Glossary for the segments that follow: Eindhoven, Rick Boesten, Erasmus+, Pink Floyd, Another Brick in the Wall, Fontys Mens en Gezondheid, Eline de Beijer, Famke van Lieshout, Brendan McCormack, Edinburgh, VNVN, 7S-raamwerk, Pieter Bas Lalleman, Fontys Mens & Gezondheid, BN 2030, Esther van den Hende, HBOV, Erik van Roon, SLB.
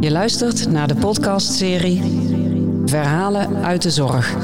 Je luistert naar de podcastserie Verhalen uit de Zorg.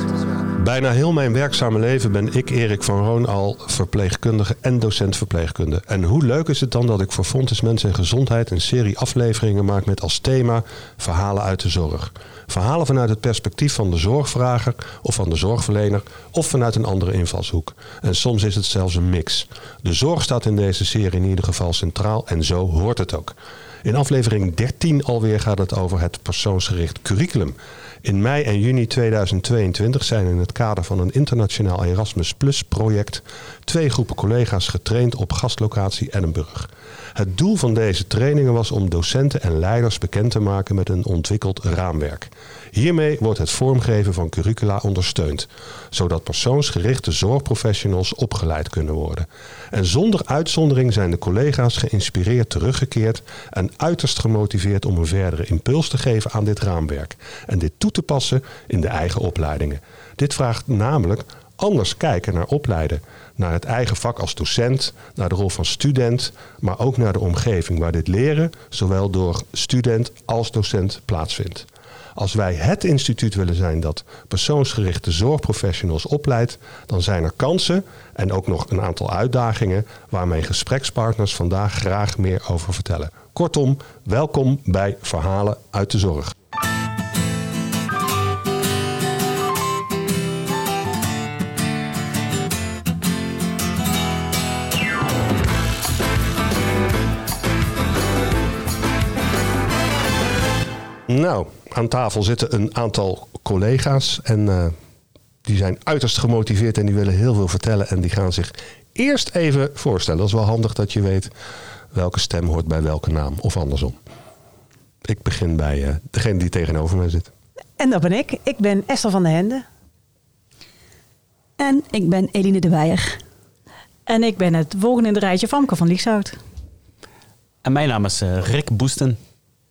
Bijna heel mijn werkzame leven ben ik, Erik van Roon, al verpleegkundige en docent verpleegkunde. En hoe leuk is het dan dat ik voor Fontys Mens en Gezondheid een serie afleveringen maak met als thema Verhalen uit de Zorg. Verhalen vanuit het perspectief van de zorgvrager of van de zorgverlener of vanuit een andere invalshoek. En soms is het zelfs een mix. De zorg staat in deze serie in ieder geval centraal en zo hoort het ook. In aflevering 13 alweer gaat het over het persoonsgericht curriculum. In mei en juni 2022 zijn in het kader van een internationaal Erasmus+ project 2 groepen collega's getraind op gastlocatie Edinburgh. Het doel van deze trainingen was om docenten en leiders bekend te maken met een ontwikkeld raamwerk. Hiermee wordt het vormgeven van curricula ondersteund, zodat persoonsgerichte zorgprofessionals opgeleid kunnen worden. En zonder uitzondering zijn de collega's geïnspireerd teruggekeerd en uiterst gemotiveerd om een verdere impuls te geven aan dit raamwerk en dit toe te passen in de eigen opleidingen. Dit vraagt namelijk anders kijken naar opleiden, naar het eigen vak als docent, naar de rol van student, maar ook naar de omgeving waar dit leren, zowel door student als docent, plaatsvindt. Als wij het instituut willen zijn dat persoonsgerichte zorgprofessionals opleidt, dan zijn er kansen en ook nog een aantal uitdagingen waar mijn gesprekspartners vandaag graag meer over vertellen. Kortom, welkom bij Verhalen uit de Zorg. Nou, aan tafel zitten een aantal collega's en die zijn uiterst gemotiveerd en die willen heel veel vertellen. En die gaan zich eerst even voorstellen. Dat is wel handig dat je weet welke stem hoort bij welke naam of andersom. Ik begin bij degene die tegenover mij zit. En dat ben ik. Ik ben Esther van den Hende. En ik ben Eline de Beijer. En ik ben het volgende in het rijtje, Famke van Lieshout. En mijn naam is Rick Boesten.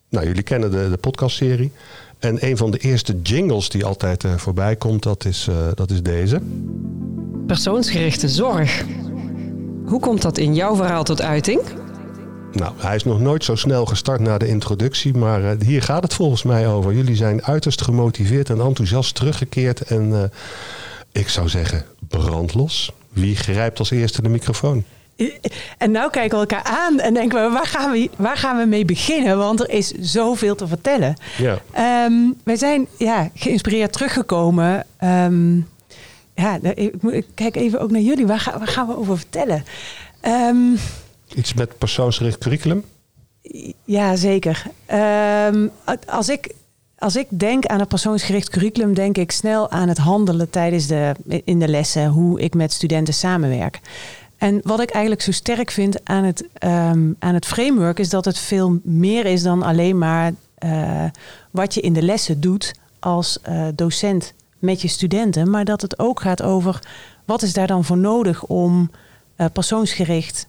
Nou, jullie kennen de podcastserie. En een van de eerste jingles die altijd voorbij komt, dat is deze. Persoonsgerichte zorg. Hoe komt dat in jouw verhaal tot uiting? Nou, hij is nog nooit zo snel gestart na de introductie. Maar hier gaat het volgens mij over. Jullie zijn uiterst gemotiveerd en enthousiast teruggekeerd. En ik zou zeggen, brandlos. Wie grijpt als eerste de microfoon? En nou kijken we elkaar aan en denken we, waar gaan we mee beginnen? Want er is zoveel te vertellen. Ja. Wij zijn geïnspireerd teruggekomen. Ik kijk even ook naar jullie. Waar gaan we over vertellen? Iets met persoonsgericht curriculum? Ja, zeker. Als ik denk aan een persoonsgericht curriculum, denk ik snel aan het handelen in de lessen. Hoe ik met studenten samenwerk. En wat ik eigenlijk zo sterk vind aan het framework is dat het veel meer is dan alleen maar wat je in de lessen doet als docent met je studenten. Maar dat het ook gaat over wat is daar dan voor nodig om persoonsgericht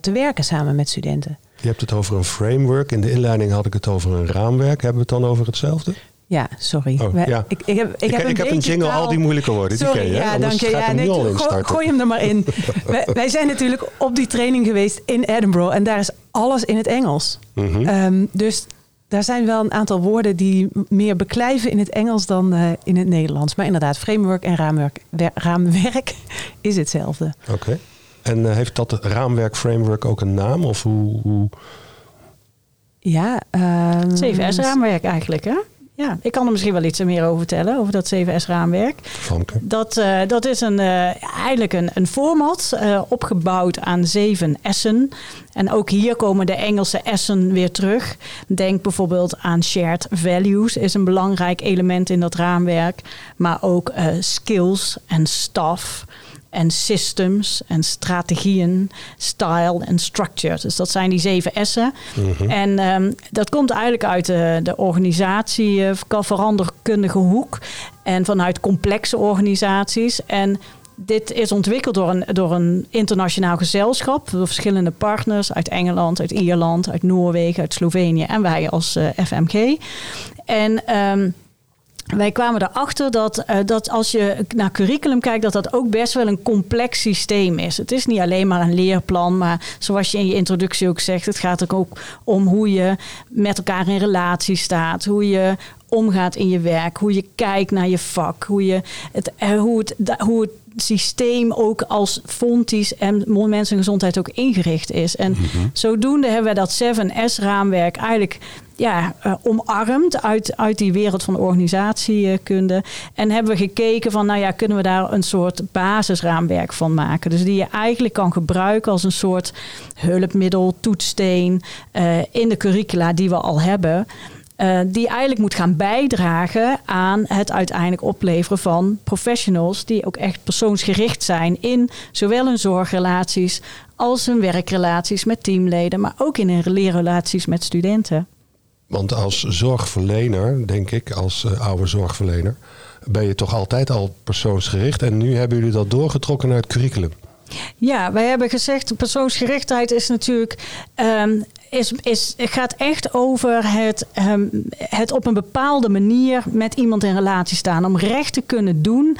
te werken samen met studenten. Je hebt het over een framework. In de inleiding had ik het over een raamwerk. Hebben we het dan over hetzelfde? Ja, sorry. Ik heb een jingle, al die moeilijke woorden. Sorry, die ken je. Ja, dank je. Ja, gooi hem er maar in. wij zijn natuurlijk op die training geweest in Edinburgh. En daar is alles in het Engels. Mm-hmm. Dus daar zijn wel een aantal woorden die meer beklijven in het Engels dan in het Nederlands. Maar inderdaad, framework en raamwerk is hetzelfde. Oké. En heeft dat raamwerk, framework ook een naam? Of hoe? Ja. 7S-raamwerk eigenlijk, hè? Ja, ik kan er misschien wel iets meer over vertellen, over dat 7S-raamwerk. Dat is eigenlijk een format opgebouwd aan 7 S'en. En ook hier komen de Engelse S'en weer terug. Denk bijvoorbeeld aan shared values, is een belangrijk element in dat raamwerk. Maar ook skills en staff en systems en strategieën, style en structure. Dus dat zijn die 7 S'en. Uh-huh. En dat komt eigenlijk uit de organisatie, veranderkundige hoek. En vanuit complexe organisaties. En dit is ontwikkeld door een internationaal gezelschap. Door verschillende partners uit Engeland, uit Ierland, uit Noorwegen, uit Slovenië. En wij als FMG. En Wij kwamen erachter dat als je naar curriculum kijkt, dat ook best wel een complex systeem is. Het is niet alleen maar een leerplan, maar zoals je in je introductie ook zegt, het gaat er ook om hoe je met elkaar in relatie staat, hoe je omgaat in je werk, hoe je kijkt naar je vak, hoe het systeem ook als Fontys en Mens en Gezondheid ook ingericht is. En zodoende hebben we dat 7S-raamwerk eigenlijk omarmd uit die wereld van organisatiekunde. En hebben we gekeken van, kunnen we daar een soort basisraamwerk van maken? Dus die je eigenlijk kan gebruiken als een soort hulpmiddel, toetssteen in de curricula die we al hebben. Die eigenlijk moet gaan bijdragen aan het uiteindelijk opleveren van professionals die ook echt persoonsgericht zijn in zowel hun zorgrelaties als hun werkrelaties met teamleden, maar ook in hun leerrelaties met studenten. Want als zorgverlener, denk ik, als oude zorgverlener, ben je toch altijd al persoonsgericht. En nu hebben jullie dat doorgetrokken naar het curriculum. Ja, wij hebben gezegd, persoonsgerichtheid is natuurlijk... Het gaat echt over het op een bepaalde manier met iemand in relatie staan. Om recht te kunnen doen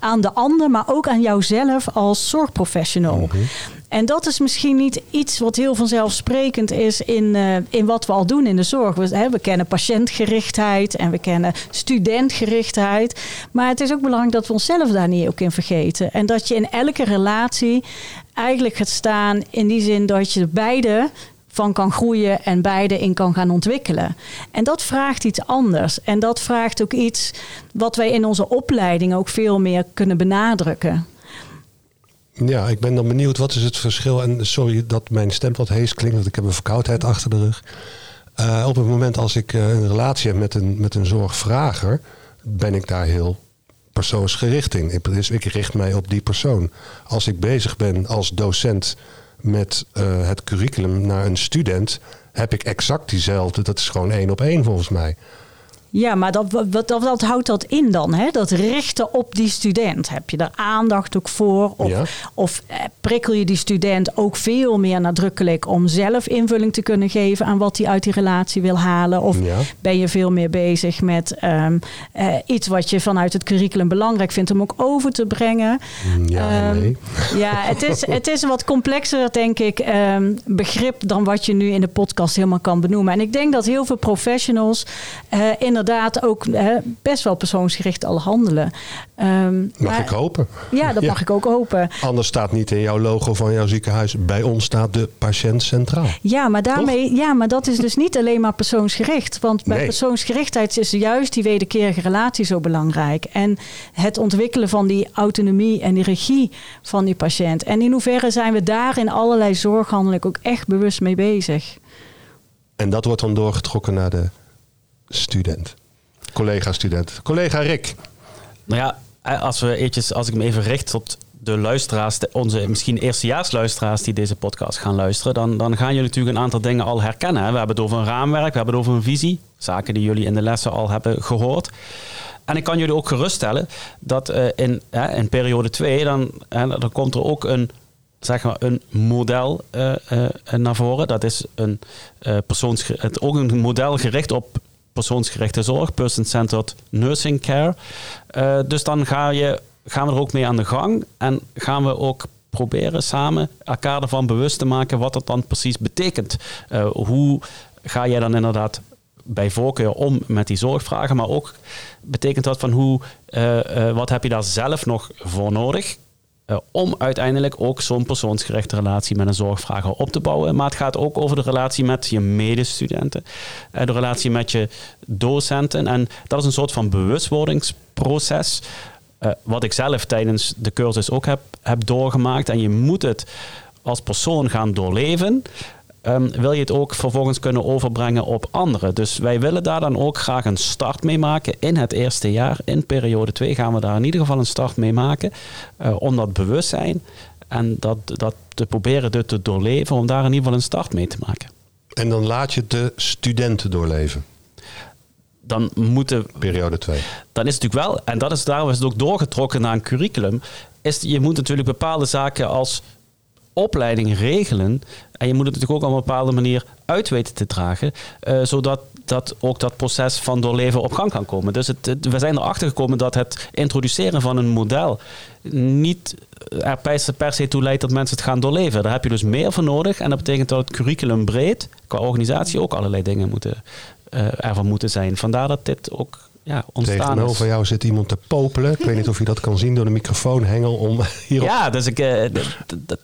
aan de ander, maar ook aan jouzelf als zorgprofessional. Okay. En dat is misschien niet iets wat heel vanzelfsprekend is in wat we al doen in de zorg. We kennen patiëntgerichtheid en we kennen studentgerichtheid. Maar het is ook belangrijk dat we onszelf daar niet ook in vergeten. En dat je in elke relatie eigenlijk gaat staan in die zin dat je er beide van kan groeien en beide in kan gaan ontwikkelen. En dat vraagt iets anders. En dat vraagt ook iets wat wij in onze opleiding ook veel meer kunnen benadrukken. Ja, ik ben dan benieuwd, wat is het verschil? En sorry dat mijn stem wat hees klinkt, want ik heb een verkoudheid achter de rug. Op het moment als ik een relatie heb met een zorgvrager, ben ik daar heel persoonsgericht in. Dus ik richt mij op die persoon. Als ik bezig ben als docent met het curriculum naar een student, heb ik exact diezelfde. Dat is gewoon 1 op 1 volgens mij. Ja, maar dat houdt dat in dan? Hè? Dat richten op die student. Heb je daar aandacht ook voor? Of prikkel je die student ook veel meer nadrukkelijk om zelf invulling te kunnen geven aan wat hij uit die relatie wil halen? Of ben je veel meer bezig met iets wat je vanuit het curriculum belangrijk vindt om ook over te brengen? Ja, nee. Ja, het is een wat complexer, denk ik, begrip dan wat je nu in de podcast helemaal kan benoemen. En ik denk dat heel veel professionals inderdaad ook best wel persoonsgericht al handelen. Mag ik hopen. Ja, dat mag ik ook hopen. Anders staat niet in jouw logo van jouw ziekenhuis. Bij ons staat de patiënt centraal. Ja, maar daarmee, maar dat is dus niet alleen maar persoonsgericht. Want bij persoonsgerichtheid is juist die wederkerige relatie zo belangrijk. En het ontwikkelen van die autonomie en die regie van die patiënt. En in hoeverre zijn we daar in allerlei zorghandelingen ook echt bewust mee bezig. En dat wordt dan doorgetrokken naar de student. Collega-student. Collega Rick. Nou ja, als ik me even richt tot de luisteraars, onze misschien eerstejaarsluisteraars die deze podcast gaan luisteren, dan gaan jullie natuurlijk een aantal dingen al herkennen. We hebben het over een raamwerk, we hebben het over een visie. Zaken die jullie in de lessen al hebben gehoord. En ik kan jullie ook geruststellen dat in periode 2, dan komt er ook een model naar voren. Dat is ook een model gericht op persoonsgerichte zorg, person-centered nursing care. Dus dan gaan we er ook mee aan de gang en gaan we ook proberen samen elkaar ervan bewust te maken wat dat dan precies betekent. Hoe ga jij dan inderdaad bij voorkeur om met die zorgvragen, maar ook betekent dat van wat heb je daar zelf nog voor nodig om uiteindelijk ook zo'n persoonsgerichte relatie met een zorgvrager op te bouwen. Maar het gaat ook over de relatie met je medestudenten, de relatie met je docenten. En dat is een soort van bewustwordingsproces, wat ik zelf tijdens de cursus ook heb doorgemaakt. En je moet het als persoon gaan doorleven. Wil je het ook vervolgens kunnen overbrengen op anderen. Dus wij willen daar dan ook graag een start mee maken in het eerste jaar. In periode 2 gaan we daar in ieder geval een start mee maken. Om dat bewustzijn en dat te proberen te doorleven. Om daar in ieder geval een start mee te maken. En dan laat je de studenten doorleven? Dan moeten... Periode 2. Dan is het natuurlijk wel, en daarom is het ook doorgetrokken naar een curriculum. Je moet natuurlijk bepaalde zaken als opleiding regelen. En je moet het natuurlijk ook op een bepaalde manier uit weten te dragen. Zodat dat ook dat proces van doorleven op gang kan komen. Dus we zijn erachter gekomen dat het introduceren van een model niet er per se toe leidt dat mensen het gaan doorleven. Daar heb je dus meer voor nodig. En dat betekent dat het curriculum breed, qua organisatie, ook allerlei dingen ervan moeten zijn. Vandaar dat dit ook... Ja, tegenover jou zit iemand te popelen. Ik weet niet of je dat kan zien door de microfoonhengel. Ja, dus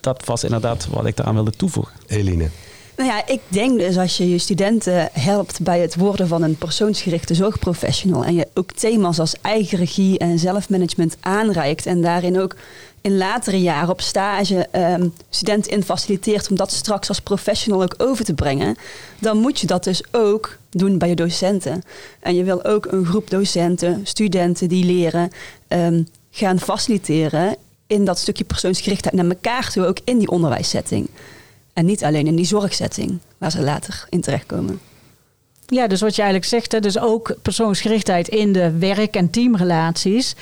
dat was inderdaad wat ik daaraan wilde toevoegen. Eline. Nou ja, ik denk dus als je je studenten helpt bij het worden van een persoonsgerichte zorgprofessional en je ook thema's als eigen regie en zelfmanagement aanreikt en daarin ook in latere jaren op stage studenten in faciliteert om dat straks als professional ook over te brengen, dan moet je dat dus ook doen bij je docenten. En je wil ook een groep docenten, studenten die leren gaan faciliteren in dat stukje persoonsgerichtheid naar elkaar toe, ook in die onderwijssetting. En niet alleen in die zorgzetting, waar ze later in terechtkomen. Ja, dus wat je eigenlijk zegt, hè, dus ook persoonsgerichtheid in de werk- en teamrelaties.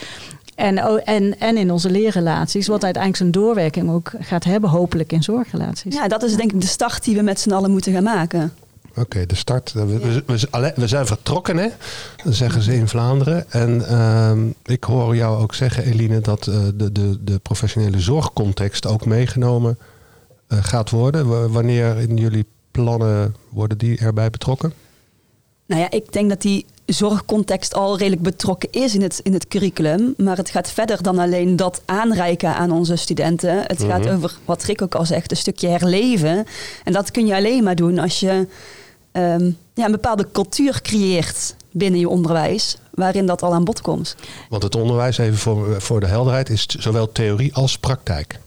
En in onze leerrelaties, wat uiteindelijk zijn doorwerking ook gaat hebben, hopelijk in zorgrelaties. Ja, dat is denk ik de start die we met z'n allen moeten gaan maken. Oké, de start. We zijn vertrokken, hè? Dat zeggen ze in Vlaanderen. En ik hoor jou ook zeggen, Eline, dat de professionele zorgcontext ook meegenomen gaat worden. Wanneer in jullie plannen worden die erbij betrokken? Nou ja, ik denk dat die zorgcontext al redelijk betrokken is in het curriculum. Maar het gaat verder dan alleen dat aanreiken aan onze studenten. Het gaat over, wat Rick ook al zegt, een stukje herleven. En dat kun je alleen maar doen als je een bepaalde cultuur creëert binnen je onderwijs, waarin dat al aan bod komt. Want het onderwijs, even voor de helderheid, is zowel theorie als praktijk.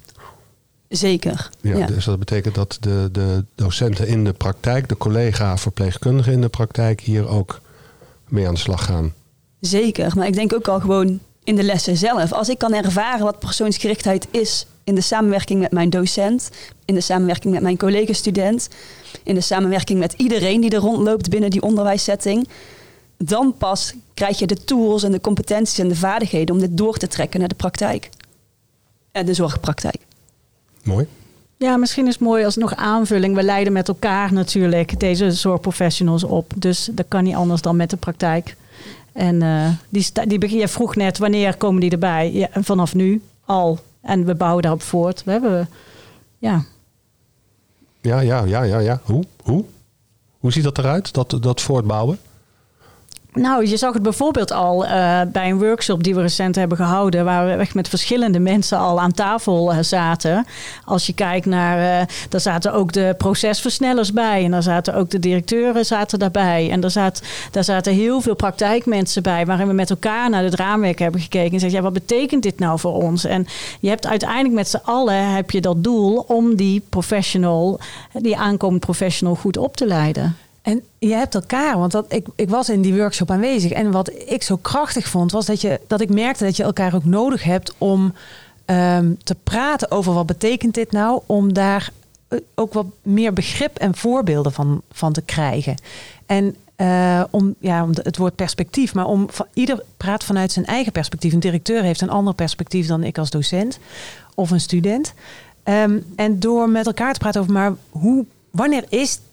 Zeker. Ja. Dus dat betekent dat de docenten in de praktijk, de collega-verpleegkundigen in de praktijk, hier ook mee aan de slag gaan. Zeker, maar ik denk ook al gewoon in de lessen zelf. Als ik kan ervaren wat persoonsgerichtheid is in de samenwerking met mijn docent, in de samenwerking met mijn collega-student, in de samenwerking met iedereen die er rondloopt binnen die onderwijssetting, dan pas krijg je de tools en de competenties en de vaardigheden om dit door te trekken naar de praktijk. En de zorgpraktijk. Mooi. Ja, misschien is het mooi als nog aanvulling. We leiden met elkaar natuurlijk deze zorgprofessionals op. Dus dat kan niet anders dan met de praktijk. En jij vroeg net, wanneer komen die erbij? Ja, en vanaf nu al. En we bouwen daarop voort. We hebben, ja. Ja. Hoe ziet dat eruit, dat voortbouwen? Nou, je zag het bijvoorbeeld al bij een workshop die we recent hebben gehouden, waar we echt met verschillende mensen al aan tafel zaten. Als je kijkt naar, daar zaten ook de procesversnellers bij en daar zaten ook de directeuren daarbij. En daar zaten heel veel praktijkmensen bij, waarin we met elkaar naar het raamwerk hebben gekeken en zeggen, ja, wat betekent dit nou voor ons? En je hebt uiteindelijk met z'n allen heb je dat doel om die aankomend professional goed op te leiden. En je hebt elkaar, want ik was in die workshop aanwezig. En wat ik zo krachtig vond, was dat ik merkte dat je elkaar ook nodig hebt om te praten over wat betekent dit nou. Om daar ook wat meer begrip en voorbeelden van te krijgen. En om het woord perspectief, maar ieder praat vanuit zijn eigen perspectief. Een directeur heeft een ander perspectief dan ik als docent of een student. En door met elkaar te praten over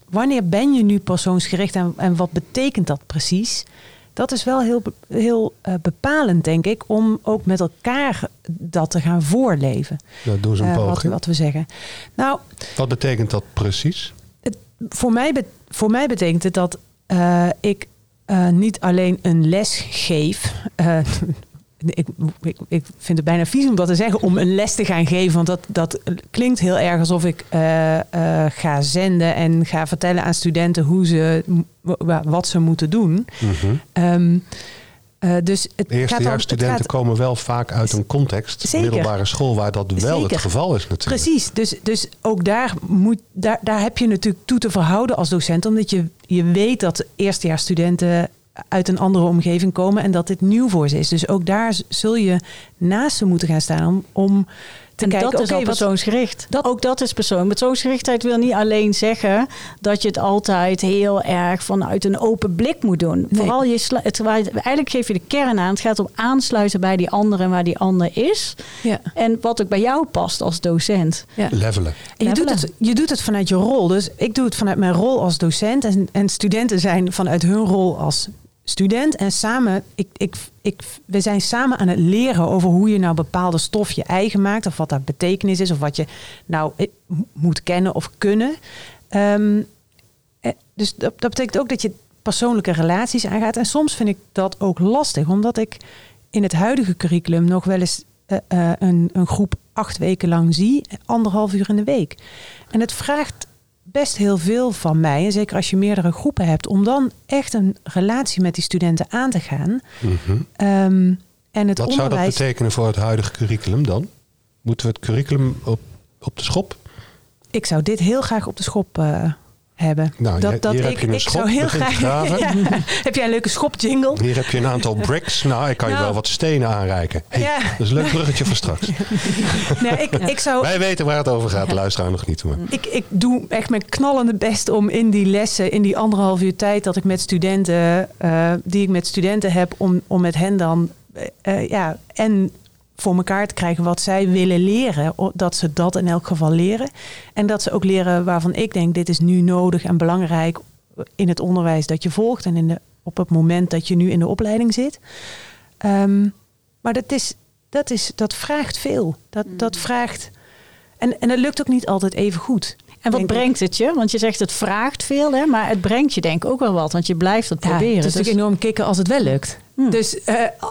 wanneer ben je nu persoonsgericht en wat betekent dat precies? Dat is wel heel bepalend, denk ik, om ook met elkaar dat te gaan voorleven. Nou, doe eens een poging. Wat we zeggen. Nou, wat betekent dat precies? Voor mij betekent het dat ik niet alleen een les geef. Ik vind het bijna vies om dat te zeggen, om een les te gaan geven. Want dat klinkt heel erg alsof ik ga zenden en ga vertellen aan studenten wat ze moeten doen. Mm-hmm. Dus het Eerstejaarsstudenten komen wel vaak uit een context, zeker, middelbare school, waar dat wel zeker het geval is natuurlijk. Precies, dus ook daar heb je natuurlijk toe te verhouden als docent. Omdat je weet dat eerstejaarsstudenten uit een andere omgeving komen en dat dit nieuw voor ze is. Dus ook daar zul je naast ze moeten gaan staan om te kijken, oké, persoonsgericht. Ook dat is persoon. Persoonsgerichtheid wil niet alleen zeggen dat je het altijd heel erg vanuit een open blik moet doen. Nee. Vooral eigenlijk geef je de kern aan. Het gaat om aansluiten bij die ander en waar die ander is. Ja. En wat ook bij jou past als docent. Ja. Levelen. En je doet het vanuit je rol. Dus ik doe het vanuit mijn rol als docent. En studenten zijn vanuit hun rol als student. En samen, we zijn samen aan het leren over hoe je nou bepaalde stof je eigen maakt. Of wat dat betekenis is. Of wat je nou moet kennen of kunnen. Dus dat betekent ook dat je persoonlijke relaties aangaat. En soms vind ik dat ook lastig. Omdat ik in het huidige curriculum nog wel eens een groep 8 weken lang zie. 1,5 uur in de week. En het vraagt best heel veel van mij. En zeker als je meerdere groepen hebt. Om dan echt een relatie met die studenten aan te gaan. Mm-hmm. Wat zou dat betekenen voor het huidige curriculum dan? Moeten we het curriculum op de schop? Ik zou dit heel graag op de schop hebben. Nou, Heb jij een leuke schopjingle? Hier heb je een aantal bricks. Nou, ik kan je wel wat stenen aanreiken. Hey, ja. Dat is een leuk bruggetje voor straks. Nou, wij weten waar het over gaat. Luisteraar nog niet. Maar. Ik doe echt mijn knallende best om in die lessen, in die 1,5 uur tijd dat ik met studenten, heb, om met hen dan en voor elkaar te krijgen wat zij willen leren. Dat ze dat in elk geval leren. En dat ze ook leren waarvan ik denk, dit is nu nodig en belangrijk in het onderwijs dat je volgt. En op het moment dat je nu in de opleiding zit. Maar dat vraagt veel. Dat vraagt. En dat lukt ook niet altijd even goed. En wat brengt het je? Want je zegt het vraagt veel, hè? Maar het brengt je denk ik ook wel wat. Want je blijft het proberen. Het is natuurlijk enorm kicken als het wel lukt. Hmm. Dus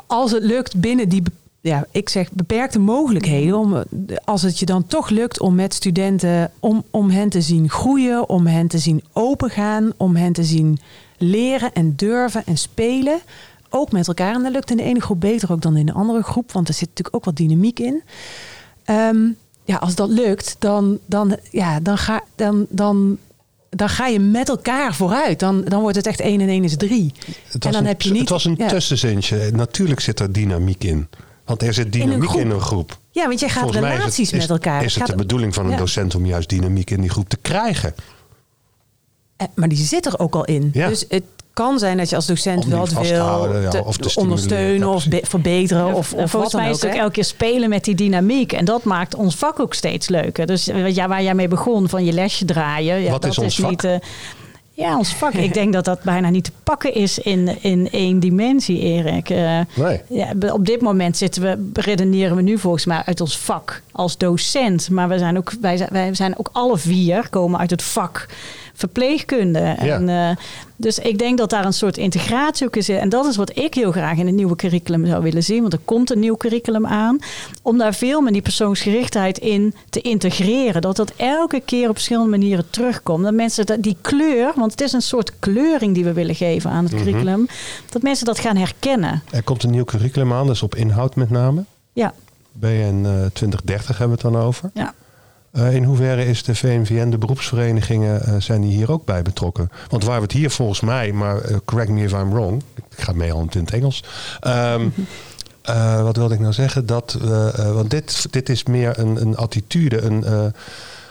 als het lukt binnen die beperkte mogelijkheden. Als het je dan toch lukt om met studenten, om hen te zien groeien, om hen te zien opengaan, om hen te zien leren en durven en spelen. Ook met elkaar. En dat lukt in de ene groep beter ook dan in de andere groep. Want er zit natuurlijk ook wat dynamiek in. Als dat lukt, dan ga je met elkaar vooruit. Dan wordt het echt 1 en 1 is 3. Het was een tussenzintje. Natuurlijk zit er dynamiek in. Want er zit dynamiek in een groep. Ja, want je gaat relaties met elkaar. Is het de bedoeling van een docent om juist dynamiek in die groep te krijgen? Maar die zit er ook al in. Ja. Dus het kan zijn dat je als docent wel wil ondersteunen of verbeteren. Of volgens mij is het ook elke keer spelen met die dynamiek. En dat maakt ons vak ook steeds leuker. Dus waar jij mee begon, van je lesje draaien. Ja, wat is ons vak? Ons vak. Ik denk dat bijna niet te pakken is in 1 dimensie, Erik. Nee. Ja, op dit moment redeneren we nu volgens mij uit ons vak als docent. Maar we zijn ook alle 4 komen uit het vak verpleegkunde. Ja. En, dus ik denk dat daar een soort integratie ook is. En dat is wat ik heel graag in het nieuwe curriculum zou willen zien. Want er komt een nieuw curriculum aan. Om daar veel meer die persoonsgerichtheid in te integreren. Dat elke keer op verschillende manieren terugkomt. Dat mensen die kleur, want het is een soort kleuring die we willen geven aan het curriculum. Dat mensen dat gaan herkennen. Er komt een nieuw curriculum aan, dus op inhoud met name. Ja. BN 2030 hebben we het dan over. Ja. In hoeverre is de VNVN, de beroepsverenigingen, zijn die hier ook bij betrokken? Want waar we het hier volgens mij, maar correct me if I'm wrong. Ik ga mee al in het Engels. Wat wilde ik nou zeggen? Want dit is meer een attitude,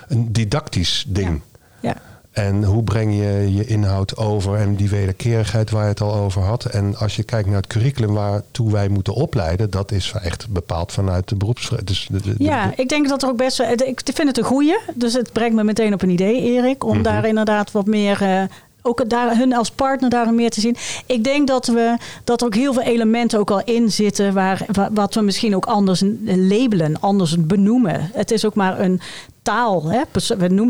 een didactisch ding. Ja. En hoe breng je je inhoud over en die wederkerigheid waar je het al over had. En als je kijkt naar het curriculum waartoe wij moeten opleiden, dat is echt bepaald vanuit de beroepsvereniging. Dus ik denk dat er ook best. Ik vind het een goeie. Dus het brengt me meteen op een idee, Erik, om daar inderdaad wat meer. Ook hun als partner daarin meer te zien. Ik denk dat er ook heel veel elementen ook al in zitten. Wat we misschien ook anders labelen, anders benoemen. Het is ook maar een taal. Hè?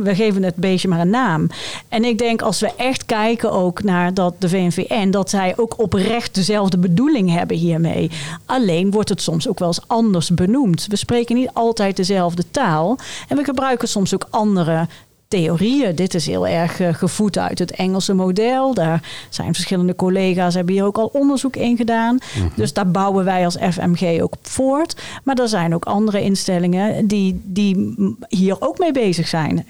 We geven het beestje maar een naam. En ik denk als we echt kijken ook naar de VNVN. Dat zij ook oprecht dezelfde bedoeling hebben hiermee. Alleen wordt het soms ook wel eens anders benoemd. We spreken niet altijd dezelfde taal. En we gebruiken soms ook andere theorieën. Dit is heel erg gevoed uit het Engelse model. Daar zijn verschillende collega's, hebben hier ook al onderzoek in gedaan. Mm-hmm. Dus daar bouwen wij als FMG ook op voort. Maar er zijn ook andere instellingen die hier ook mee bezig zijn.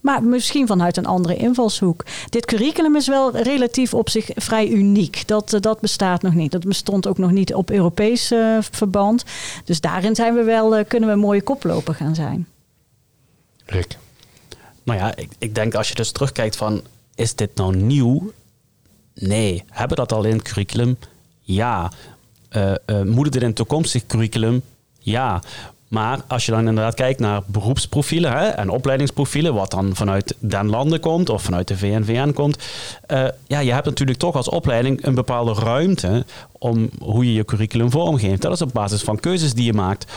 Maar misschien vanuit een andere invalshoek. Dit curriculum is wel relatief op zich vrij uniek. Dat bestaat nog niet. Dat bestond ook nog niet op Europees verband. Dus daarin zijn we wel, kunnen we mooie koploper gaan zijn. Rick? Nou ja, ik denk als je dus terugkijkt van, is dit nou nieuw? Nee. Hebben we dat al in het curriculum? Ja. Moeten dit in het toekomstig curriculum? Ja. Maar als je dan inderdaad kijkt naar beroepsprofielen en opleidingsprofielen, wat dan vanuit den landen komt of vanuit de VNVN komt. Je hebt natuurlijk toch als opleiding een bepaalde ruimte om hoe je je curriculum vormgeeft. Dat is op basis van keuzes die je maakt.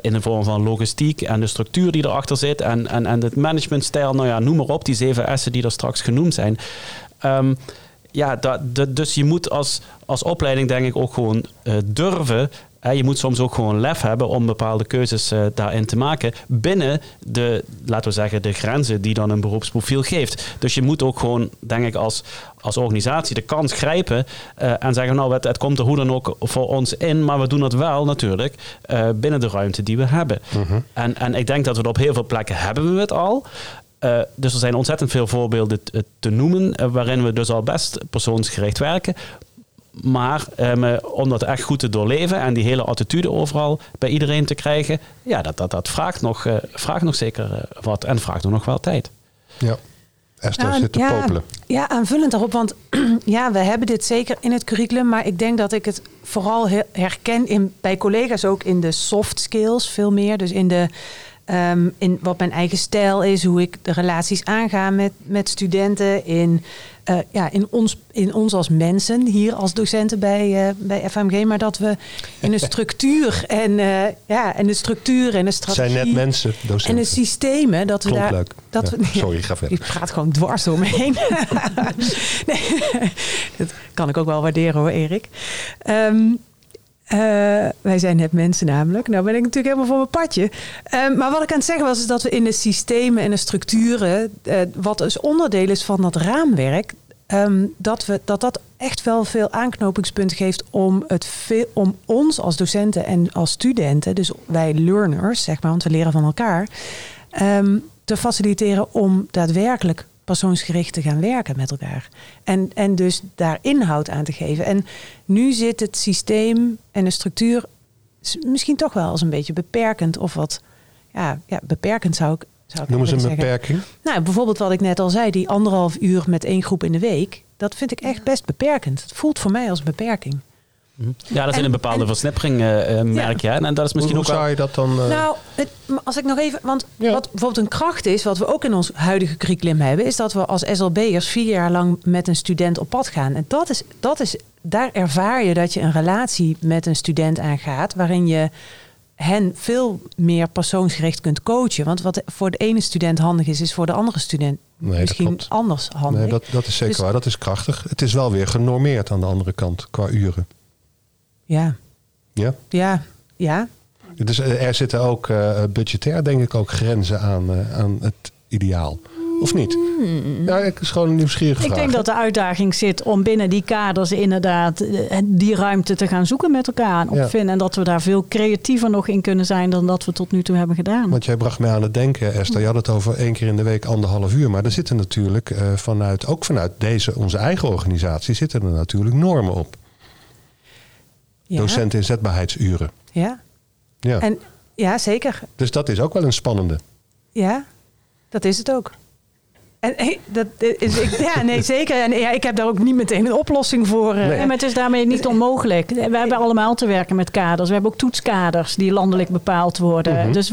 In de vorm van logistiek en de structuur die erachter zit en het managementstijl, noem maar op, die 7S'en die er straks genoemd zijn. Dus je moet als opleiding denk ik ook gewoon durven. Je moet soms ook gewoon lef hebben om bepaalde keuzes daarin te maken binnen de grenzen die dan een beroepsprofiel geeft. Dus je moet ook gewoon, denk ik, als organisatie de kans grijpen en zeggen, het komt er hoe dan ook voor ons in, maar we doen het wel natuurlijk binnen de ruimte die we hebben. Uh-huh. En ik denk dat we op heel veel plekken hebben we het al. Dus er zijn ontzettend veel voorbeelden te noemen waarin we dus al best persoonsgericht werken. Maar om dat echt goed te doorleven en die hele attitude overal bij iedereen te krijgen, dat vraagt nog zeker wat en vraagt nog wel tijd. Ja, Esther zit te popelen. Ja, aanvullend daarop, want we hebben dit zeker in het curriculum, maar ik denk dat ik het vooral herken bij collega's ook in de soft skills veel meer, dus in de in wat mijn eigen stijl is, hoe ik de relaties aanga met studenten, in ons als mensen, hier als docenten bij FMG, maar dat we in een structuur en de structuur en de strategie zijn net mensen, docenten. En de systemen dat we Klonk daar leuk. Dat ja. we, sorry, ga verder. Ik praat gewoon dwars om me heen. Dat kan ik ook wel waarderen hoor, Erik. Wij zijn net mensen namelijk. Nou ben ik natuurlijk helemaal voor mijn padje. Maar wat ik aan het zeggen was, is dat we in de systemen en de structuren, wat dus onderdeel is van dat raamwerk, dat echt wel veel aanknopingspunt geeft om ons als docenten en als studenten, dus wij learners, zeg maar, want we leren van elkaar, te faciliteren om daadwerkelijk persoonsgericht te gaan werken met elkaar. En dus daar inhoud aan te geven. En nu zit het systeem en de structuur misschien toch wel als een beetje beperkend. Of wat, beperkend zou ik noemen ze een zeggen. Beperking? Nou, bijvoorbeeld wat ik net al zei, die 1,5 uur met 1 groep in de week. Dat vind ik echt best beperkend. Het voelt voor mij als beperking. Ja, dat is in een bepaalde versnippering merk je. Ja. En dat is misschien hoe zou je dat dan? Nou, als ik nog even, want wat bijvoorbeeld een kracht is, wat we ook in ons huidige curriculum hebben, is dat we als SLB'ers 4 jaar lang met een student op pad gaan. En dat is, daar ervaar je dat je een relatie met een student aangaat, waarin je hen veel meer persoonsgericht kunt coachen. Want wat voor de ene student handig is voor de andere student misschien anders handig. Nee, dat is zeker waar. Dat is krachtig. Het is wel weer genormeerd aan de andere kant qua uren. Ja. Dus er zitten ook budgetair denk ik ook grenzen aan het ideaal. Of niet? Ja, ik is gewoon een nieuwsgierige vraag. Ik denk dat de uitdaging zit om binnen die kaders inderdaad die ruimte te gaan zoeken met elkaar en opvinden. Ja. En dat we daar veel creatiever nog in kunnen zijn dan dat we tot nu toe hebben gedaan. Want jij bracht mij aan het denken, Esther. Je had het over 1 keer in de week 1,5 uur. Maar er zitten natuurlijk vanuit deze onze eigen organisatie zitten er natuurlijk normen op. Ja. Docenten inzetbaarheidsuren. Ja. En, ja, zeker. Dus dat is ook wel een spannende. Ja, dat is het ook. En dat is, zeker. En ik heb daar ook niet meteen een oplossing voor. Nee, maar het is daarmee niet onmogelijk. We hebben allemaal te werken met kaders. We hebben ook toetskaders die landelijk bepaald worden. Mm-hmm. Dus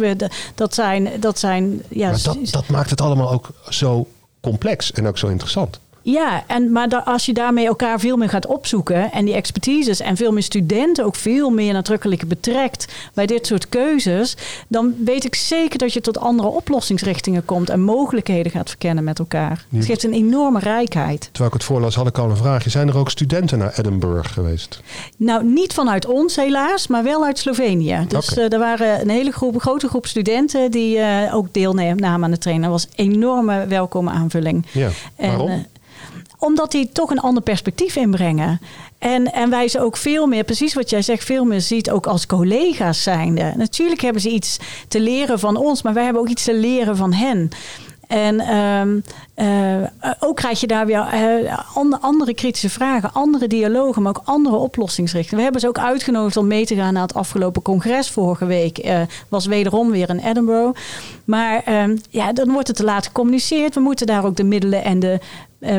dat zijn. Ja, maar dat maakt het allemaal ook zo complex en ook zo interessant. Ja, en, maar als je daarmee elkaar veel meer gaat opzoeken en die expertises en veel meer studenten ook veel meer nadrukkelijk betrekt bij dit soort keuzes, dan weet ik zeker dat je tot andere oplossingsrichtingen komt en mogelijkheden gaat verkennen met elkaar. Ja. Het geeft een enorme rijkheid. Terwijl ik het voorlas had ik al een vraagje. Zijn er ook studenten naar Edinburgh geweest? Nou, niet vanuit ons helaas, maar wel uit Slovenië. Dus okay. Er waren een hele grote groep studenten die ook deelnamen aan de training. Dat was een enorme welkome aanvulling. Ja, waarom? Omdat die toch een ander perspectief inbrengen. En wij ze ook veel meer, precies wat jij zegt, veel meer ziet ook als collega's zijnde. Natuurlijk hebben ze iets te leren van ons, maar wij hebben ook iets te leren van hen. En ook krijg je daar weer andere kritische vragen, andere dialogen, maar ook andere oplossingsrichtingen. We hebben ze ook uitgenodigd om mee te gaan naar het afgelopen congres vorige week. Was wederom weer in Edinburgh. Maar dan wordt het te laat gecommuniceerd. We moeten daar ook de middelen en de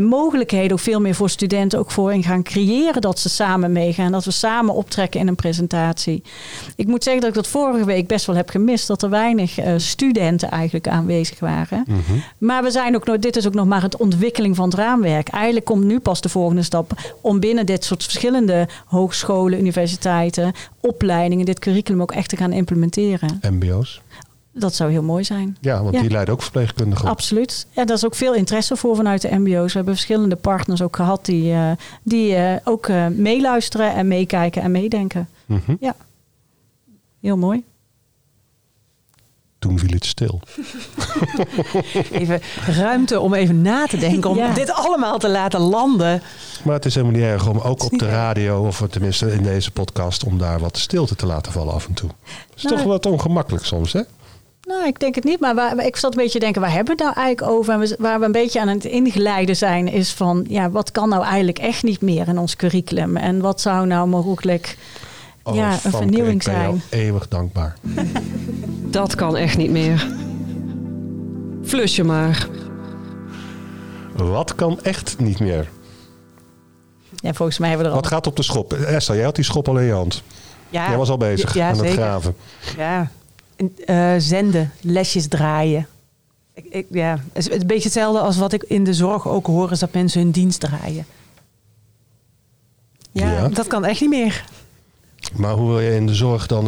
mogelijkheden ook veel meer voor studenten ook voor in gaan creëren dat ze samen meegaan. Dat we samen optrekken in een presentatie. Ik moet zeggen dat ik dat vorige week best wel heb gemist. Dat er weinig studenten eigenlijk aanwezig waren. Mm-hmm. Maar we zijn ook dit is ook nog maar het ontwikkeling van het raamwerk. Eigenlijk komt nu pas de volgende stap om binnen dit soort verschillende hogescholen, universiteiten, opleidingen, dit curriculum ook echt te gaan implementeren. MBO's? Dat zou heel mooi zijn. Ja, want die leiden ook verpleegkundigen op. Absoluut. Ja, daar is ook veel interesse voor vanuit de MBO's. We hebben verschillende partners ook gehad die ook meeluisteren en meekijken en meedenken. Mm-hmm. Ja, heel mooi. Toen viel het stil. Even ruimte om even na te denken. Om dit allemaal te laten landen. Maar het is helemaal niet erg om ook op de radio. Of tenminste in deze podcast. Om daar wat stilte te laten vallen af en toe. Het is toch wat ongemakkelijk soms, hè? Nou, ik denk het niet. Maar ik zat een beetje te denken, waar hebben we het nou eigenlijk over? En waar we een beetje aan het ingeleiden zijn, is van, wat kan nou eigenlijk echt niet meer in ons curriculum? En wat zou nou mogelijk een vernieuwing zijn? Ik ben jou eeuwig dankbaar. Dat kan echt niet meer. Flus je maar. Wat kan echt niet meer? Ja, volgens mij hebben we er al. Wat gaat op de schop? Esther, jij had die schop al in je hand. Ja, jij was al bezig aan het graven. Ja, zenden, lesjes draaien. Het is een beetje hetzelfde als wat ik in de zorg ook hoor, is dat mensen hun dienst draaien. Ja, dat kan echt niet meer. Maar hoe wil je in de zorg dan?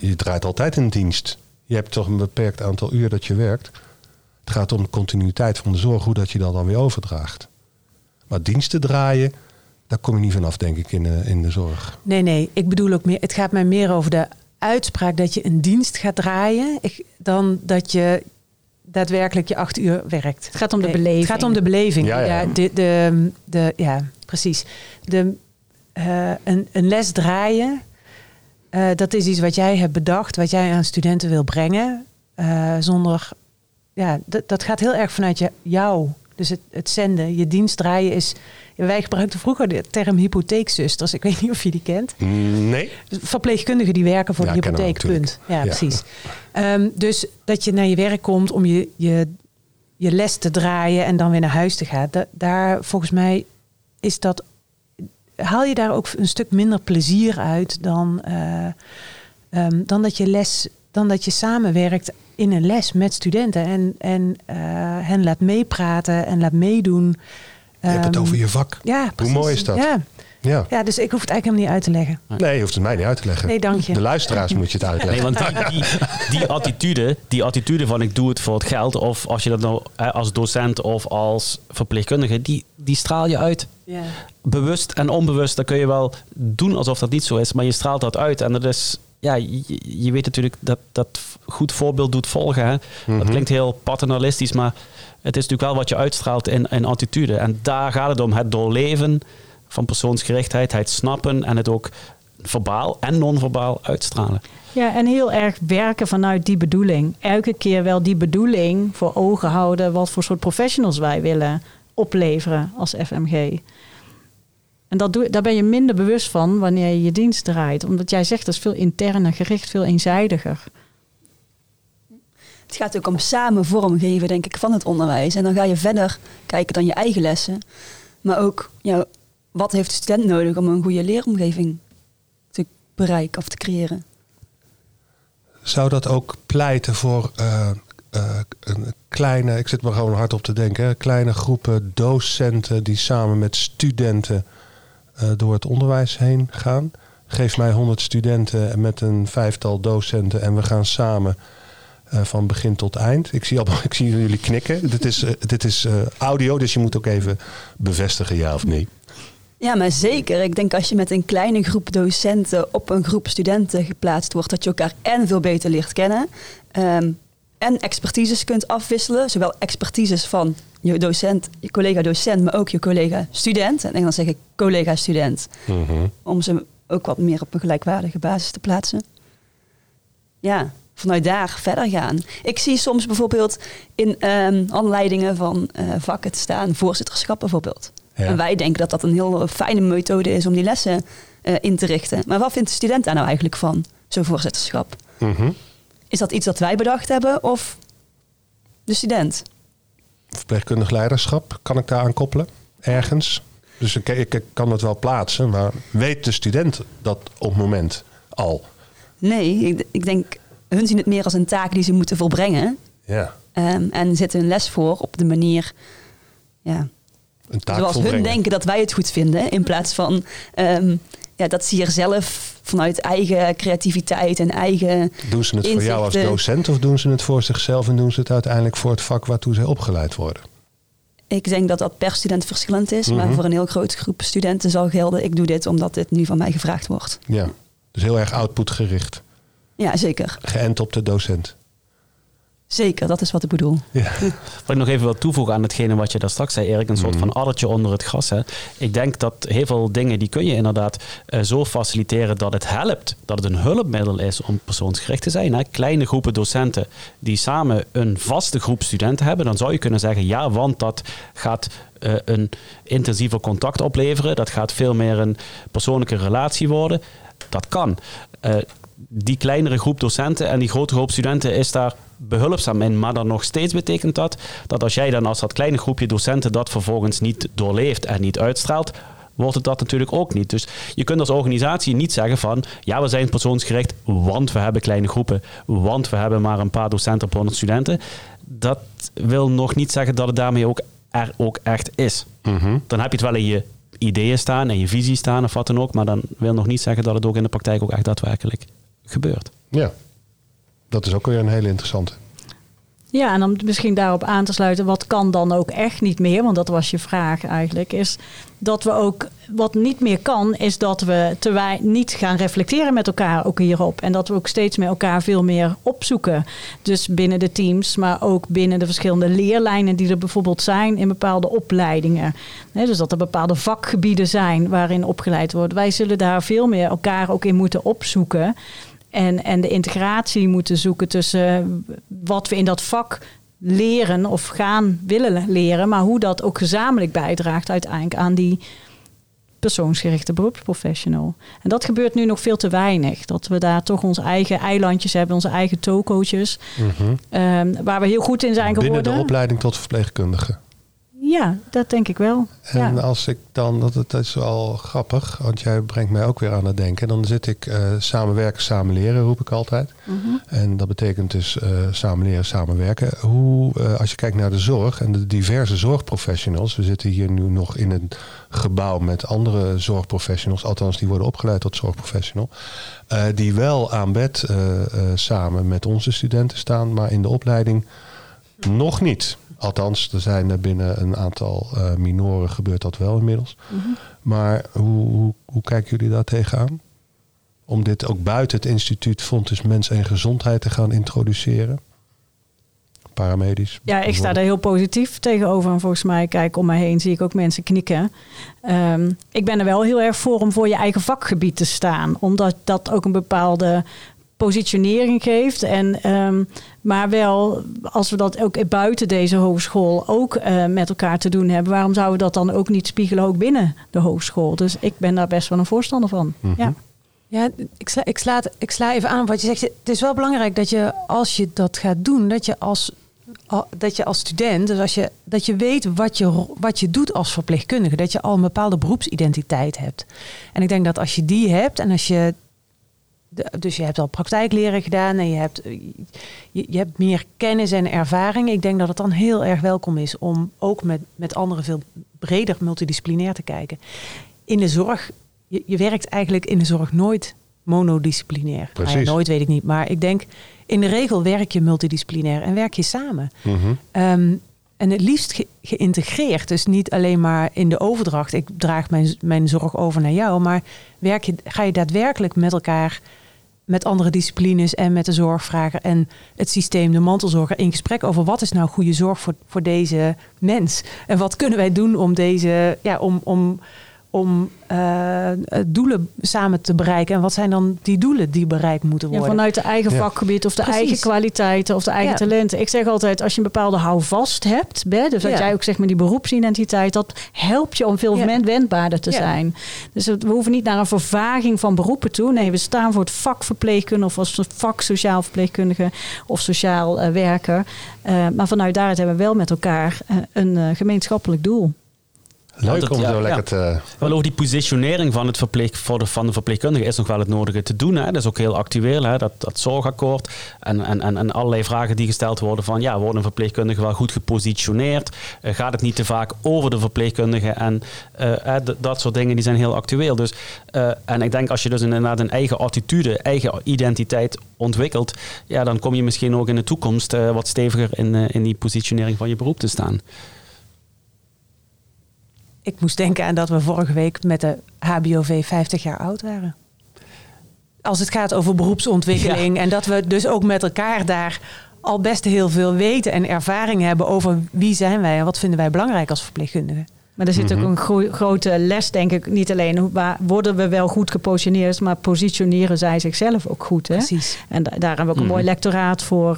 Je draait altijd in dienst. Je hebt toch een beperkt aantal uur dat je werkt. Het gaat om de continuïteit van de zorg, hoe dat je dat dan weer overdraagt. Maar diensten draaien, daar kom je niet vanaf, denk ik, in de zorg. Nee, ik bedoel ook meer. Het gaat mij meer over de uitspraak dat je een dienst gaat draaien, dan dat je daadwerkelijk je 8 uur werkt. Het gaat om de beleving. Ja. Precies. Een les draaien, dat is iets wat jij hebt bedacht, wat jij aan studenten wil brengen. Dat gaat heel erg vanuit jou. Dus het zenden, je dienst draaien is. Wij gebruikten vroeger de term hypotheekzusters. Ik weet niet of je die kent. Nee. Verpleegkundigen die werken voor de hypotheekpunt. Ja, precies. Dus dat je naar je werk komt om je les te draaien en dan weer naar huis te gaan. Daar volgens mij is dat. Haal je daar ook een stuk minder plezier uit dan dat je samenwerkt in een les met studenten en hen laat meepraten en laat meedoen. Je hebt het over je vak. Ja, precies. Hoe mooi is dat? Ja, dus ik hoef het eigenlijk helemaal niet uit te leggen. Nee, je hoeft het mij niet uit te leggen. Nee, dank je. De luisteraars moet je het uitleggen. Nee, want die attitude van ik doe het voor het geld, of als je dat nou als docent of als verpleegkundige, die straal je uit. Ja. Bewust en onbewust, dan kun je wel doen alsof dat niet zo is, maar je straalt dat uit. En dat is, je weet natuurlijk dat goed voorbeeld doet volgen. Hè? Mm-hmm. Dat klinkt heel paternalistisch, maar het is natuurlijk wel wat je uitstraalt in attitude. En daar gaat het om, het doorleven van persoonsgerichtheid, het snappen en het ook verbaal en non-verbaal uitstralen. Ja, en heel erg werken vanuit die bedoeling. Elke keer wel die bedoeling voor ogen houden, wat voor soort professionals wij willen opleveren als FMG. En daar ben je minder bewust van wanneer je je dienst draait. Omdat jij zegt, dat is veel interner gericht, veel eenzijdiger. Het gaat ook om samen vormgeven, denk ik, van het onderwijs. En dan ga je verder kijken dan je eigen lessen. Maar ook, wat heeft de student nodig om een goede leeromgeving te bereiken of te creëren? Zou dat ook pleiten voor een kleine, ik zit maar gewoon hard op te denken, hè, kleine groepen docenten die samen met studenten door het onderwijs heen gaan. Geef mij 100 studenten met een 5-tal docenten en we gaan samen van begin tot eind. Ik zie jullie knikken. Dit is audio, dus je moet ook even bevestigen, ja of nee. Ja, maar zeker. Ik denk als je met een kleine groep docenten op een groep studenten geplaatst wordt, dat je elkaar en veel beter leert kennen. En expertises kunt afwisselen. Zowel expertises van je docent, je collega-docent, maar ook je collega-student. En dan zeg ik collega-student. Mm-hmm. Om ze ook wat meer op een gelijkwaardige basis te plaatsen. Ja, vanuit daar verder gaan. Ik zie soms bijvoorbeeld in aanleidingen van vakken staan, voorzitterschap bijvoorbeeld. Ja. En wij denken dat dat een heel fijne methode is om die lessen in te richten. Maar wat vindt de student daar nou eigenlijk van, zo'n voorzitterschap? Mm-hmm. Is dat iets dat wij bedacht hebben of de student? Verpleegkundig leiderschap, kan ik daar aan koppelen? Ergens? Dus ik kan dat wel plaatsen, maar weet de student dat op het moment al? Nee, ik denk, hun zien het meer als een taak die ze moeten volbrengen. Ja. En zetten hun les voor op de manier, ja, een taak zoals volbrengen. Hun denken dat wij het goed vinden. In plaats van dat ze hier zelf vanuit eigen creativiteit en eigen doen ze het inzichten. Voor jou als docent of doen ze het voor zichzelf en doen ze het uiteindelijk voor het vak waartoe ze opgeleid worden? Ik denk dat dat per student verschillend is. Mm-hmm. Maar voor een heel grote groep studenten zal gelden, ik doe dit omdat dit nu van mij gevraagd wordt. Ja, dus heel erg outputgericht. Ja, zeker. Geënt op de docent. Zeker, dat is wat ik bedoel. Ja. Wat ik nog even wil toevoegen aan hetgene wat je daar straks zei, Erik, een soort van addertje onder het gras. Hè. Ik denk dat heel veel dingen, die kun je inderdaad zo faciliteren dat het helpt, dat het een hulpmiddel is om persoonsgericht te zijn. Hè. Kleine groepen docenten die samen een vaste groep studenten hebben, dan zou je kunnen zeggen, ja, want dat gaat een intensiever contact opleveren, dat gaat veel meer een persoonlijke relatie worden. Dat kan. Die kleinere groep docenten en die grote groep studenten is daar behulpzaam in. Maar dan nog steeds betekent dat als jij dan als dat kleine groepje docenten dat vervolgens niet doorleeft en niet uitstraalt, wordt het dat natuurlijk ook niet. Dus je kunt als organisatie niet zeggen van, ja, we zijn persoonsgericht, want we hebben kleine groepen, want we hebben maar een paar docenten per 100 studenten. Dat wil nog niet zeggen dat het daarmee ook ook echt is. Mm-hmm. Dan heb je het wel in je ideeën staan, en je visie staan of wat dan ook, maar dan wil nog niet zeggen dat het ook in de praktijk ook echt daadwerkelijk gebeurt. Ja, dat is ook weer een hele interessante. Ja, en om misschien daarop aan te sluiten, wat kan dan ook echt niet meer, want dat was je vraag eigenlijk, is dat we ook, wat niet meer kan, is dat we niet gaan reflecteren met elkaar ook hierop. En dat we ook steeds met elkaar veel meer opzoeken. Dus binnen de teams, maar ook binnen de verschillende leerlijnen die er bijvoorbeeld zijn in bepaalde opleidingen. Nee, dus dat er bepaalde vakgebieden zijn waarin opgeleid wordt. Wij zullen daar veel meer elkaar ook in moeten opzoeken. En de integratie moeten zoeken tussen wat we in dat vak leren of willen leren, maar hoe dat ook gezamenlijk bijdraagt uiteindelijk aan die persoonsgerichte beroepsprofessional. En dat gebeurt nu nog veel te weinig. Dat we daar toch onze eigen eilandjes hebben, onze eigen tokootjes, waar we heel goed in zijn geworden. Binnen de opleiding tot verpleegkundige. Ja, dat denk ik wel. En als ik dan, dat is wel grappig, want jij brengt mij ook weer aan het denken. Dan zit ik samenwerken, samenleren, roep ik altijd. Mm-hmm. En dat betekent dus samenleren, samenwerken. Hoe, als je kijkt naar de zorg en de diverse zorgprofessionals. We zitten hier nu nog in een gebouw met andere zorgprofessionals. Althans, die worden opgeleid tot zorgprofessional. Die wel aan bed samen met onze studenten staan, maar in de opleiding nog niet. Althans, er zijn binnen een aantal minoren gebeurt dat wel inmiddels. Mm-hmm. Maar hoe kijken jullie daar tegenaan? Om dit ook buiten het instituut Fontys Mens en Gezondheid te gaan introduceren? Paramedisch. Ja, ik sta daar heel positief tegenover. En volgens mij, kijk om mij heen, zie ik ook mensen knikken. Ik ben er wel heel erg voor om voor je eigen vakgebied te staan. Omdat dat ook een bepaalde positionering geeft. Maar wel, als we dat ook buiten deze hogeschool ook met elkaar te doen hebben, waarom zouden we dat dan ook niet spiegelen ook binnen de hogeschool? Dus ik ben daar best wel een voorstander van. Mm-hmm. Ja, ik sla even aan wat je zegt. Het is wel belangrijk dat je, als je dat gaat doen, dat je als student, dus dat je weet wat je doet als verpleegkundige, dat je al een bepaalde beroepsidentiteit hebt. En ik denk dat als je die hebt en als je Dus je hebt al praktijkleren gedaan en je hebt meer kennis en ervaring. Ik denk dat het dan heel erg welkom is om ook met anderen veel breder multidisciplinair te kijken. In de zorg, je werkt eigenlijk in de zorg nooit monodisciplinair. Precies. Nou ja, nooit weet ik niet, maar ik denk in de regel werk je multidisciplinair en werk je samen. Mm-hmm. En het liefst geïntegreerd. Dus niet alleen maar in de overdracht. Ik draag mijn zorg over naar jou. Maar ga je daadwerkelijk met elkaar, met andere disciplines en met de zorgvrager en het systeem, de mantelzorger, in gesprek over wat is nou goede zorg voor deze mens? En wat kunnen wij doen om deze doelen samen te bereiken. En wat zijn dan die doelen die bereikt moeten worden? Ja, vanuit de eigen vakgebied of de eigen kwaliteiten of de eigen talenten. Ik zeg altijd, als je een bepaalde houvast hebt, dus dat jij ook zeg maar die beroepsidentiteit, dat helpt je om veel wendbaarder te zijn. Dus we hoeven niet naar een vervaging van beroepen toe. Nee, we staan voor het vak verpleegkundige of als vak sociaal verpleegkundige of sociaal werker. Maar vanuit daaruit hebben we wel met elkaar een gemeenschappelijk doel. Leuk om zo lekker te... Wel, over die positionering van de verpleegkundige is nog wel het nodige te doen. Hè? Dat is ook heel actueel, hè? Dat zorgakkoord. En allerlei vragen die gesteld worden van... ja, worden verpleegkundigen wel goed gepositioneerd? Gaat het niet te vaak over de verpleegkundige? En dat soort dingen die zijn heel actueel. Dus, en ik denk als je dus inderdaad een eigen attitude, eigen identiteit ontwikkelt... ja, dan kom je misschien ook in de toekomst wat steviger in die positionering van je beroep te staan. Ik moest denken aan dat we vorige week met de HBOV 50 jaar oud waren. Als het gaat over beroepsontwikkeling. Ja. En dat we dus ook met elkaar daar al best heel veel weten en ervaring hebben over wie zijn wij en wat vinden wij belangrijk als verpleegkundigen. Maar er zit ook een grote les, denk ik. Niet alleen, worden we wel goed gepositioneerd... maar positioneren zij zichzelf ook goed. Hè? Precies. En daar hebben we ook een mooi lectoraat voor...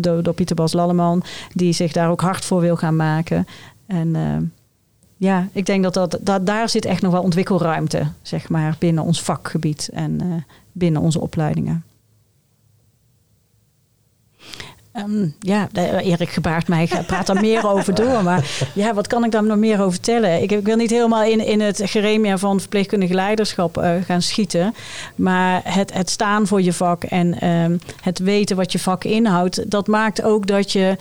door Pieter Bas Lalleman... die zich daar ook hard voor wil gaan maken. En... ja, ik denk dat daar zit echt nog wel ontwikkelruimte, zeg maar, binnen ons vakgebied en binnen onze opleidingen. Ja, Erik gebaart mij, praat daar meer over door. Maar ja, wat kan ik daar nog meer over vertellen? Ik wil niet helemaal in het gremia van verpleegkundig leiderschap gaan schieten. Maar het staan voor je vak en het weten wat je vak inhoudt... dat maakt ook dat je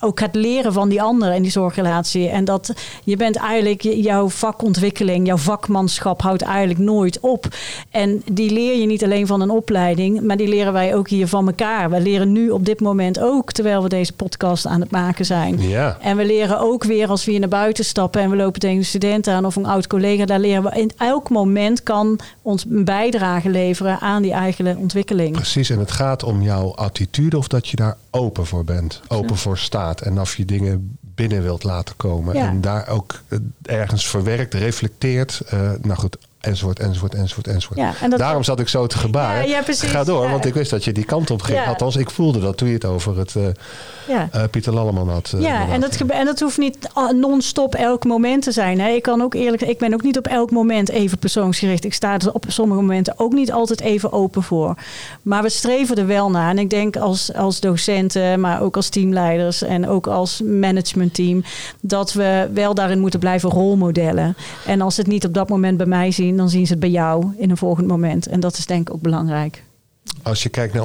ook gaat leren van die anderen in die zorgrelatie. En dat je bent eigenlijk, jouw vakontwikkeling, jouw vakmanschap houdt eigenlijk nooit op. En die leer je niet alleen van een opleiding, maar die leren wij ook hier van elkaar. Wij leren nu op dit moment ook, terwijl we deze podcast aan het maken zijn. Ja. En we leren ook weer als we hier naar buiten stappen en we lopen tegen een student aan of een oud collega, daar leren we in elk moment kan ons een bijdrage leveren aan die eigen ontwikkeling. Precies, en het gaat om jouw attitude of dat je daar open voor bent, open voor staat en of je dingen binnen wilt laten komen en daar ook ergens verwerkt, reflecteert. Nou goed, enzovoort. Ja, en daarom zat ik zo te gebaren. Ja, precies. Ga door, want ik wist dat je die kant op ging. Ja. Althans, ik voelde dat toen je het over het Pieter Lalleman had. En dat hoeft niet non-stop elk moment te zijn. Hè. Ik ben ook niet op elk moment even persoonsgericht. Ik sta er op sommige momenten ook niet altijd even open voor. Maar we streven er wel naar. En ik denk als docenten, maar ook als teamleiders en ook als managementteam, dat we wel daarin moeten blijven rolmodellen. En als het niet op dat moment bij mij zien, dan zien ze het bij jou in een volgend moment. En dat is denk ik ook belangrijk. Als je kijkt naar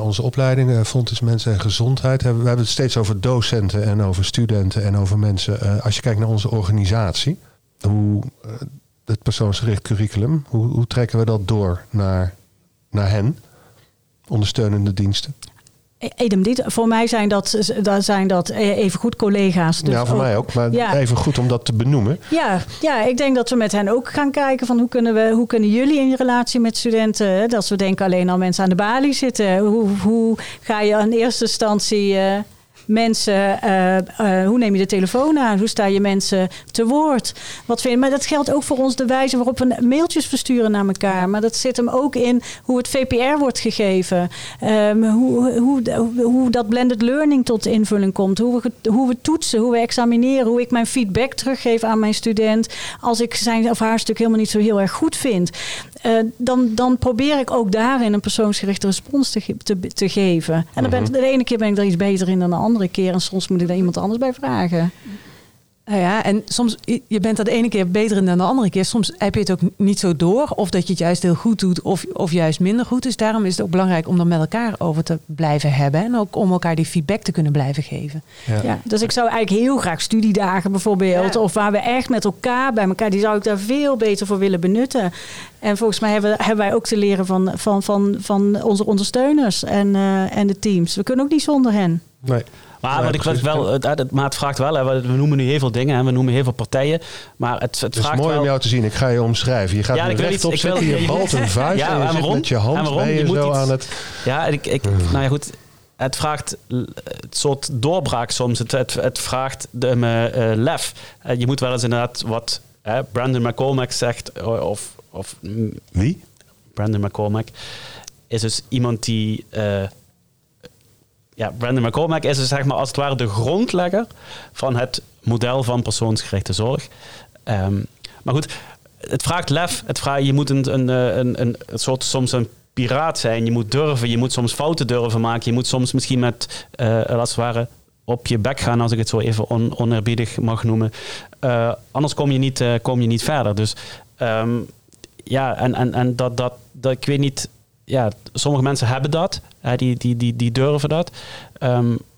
onze opleidingen, Fontys Mens en Gezondheid. We hebben het steeds over docenten en over studenten en over mensen. Als je kijkt naar onze organisatie, het persoonsgericht curriculum. Hoe trekken we dat door naar hen? Ondersteunende diensten. Voor mij zijn dat even goed collega's. Dus ja, voor mij ook. Maar even goed om dat te benoemen. Ja, ik denk dat we met hen ook gaan kijken van hoe kunnen jullie in relatie met studenten. Dat we denken alleen al mensen aan de balie zitten. Hoe ga je in eerste instantie mensen, hoe neem je de telefoon aan? Hoe sta je mensen te woord? Maar dat geldt ook voor ons de wijze waarop we mailtjes versturen naar elkaar. Maar dat zit hem ook in hoe het VPR wordt gegeven. Hoe dat blended learning tot invulling komt. Hoe we toetsen, hoe we examineren. Hoe ik mijn feedback teruggeef aan mijn student. Als ik zijn of haar stuk helemaal niet zo heel erg goed vind. Dan probeer ik ook daarin een persoonsgerichte respons te geven. En dan de ene keer ben ik er iets beter in dan de andere keer. En soms moet ik daar iemand anders bij vragen. Nou ja, en soms, je bent dat de ene keer beter in dan de andere keer. Soms heb je het ook niet zo door. Of dat je het juist heel goed doet of juist minder goed. Dus daarom is het ook belangrijk om er met elkaar over te blijven hebben. En ook om elkaar die feedback te kunnen blijven geven. Ja. Ja, dus ik zou eigenlijk heel graag studiedagen bijvoorbeeld. Ja. Of waar we echt met elkaar bij elkaar. Die zou ik daar veel beter voor willen benutten. En volgens mij hebben wij ook te leren van onze ondersteuners en de teams. We kunnen ook niet zonder hen. Nee. Maar het vraagt wel, hè, we noemen nu heel veel dingen en we noemen heel veel partijen. Maar het vraagt wel... Het is mooi om jou te zien, ik ga je omschrijven. Je gaat rechtop zitten, je balt een vuist en je zit met je hand bij je zo aan het... Ja, nou ja goed, het vraagt het soort doorbraak soms. Het vraagt lef. Je moet wel eens inderdaad wat Brendan McCormack zegt of... Wie? Brendan McCormack is dus iemand die... Brendan McCormack is dus zeg maar als het ware de grondlegger van het model van persoonsgerichte zorg. Maar goed, het vraagt lef. Je moet een soort soms een piraat zijn. Je moet durven. Je moet soms fouten durven maken. Je moet soms misschien met als het ware op je bek gaan, als ik het zo even oneerbiedig mag noemen. Anders kom je niet verder. Dus dat ik weet niet. Ja, sommige mensen hebben dat, die durven dat.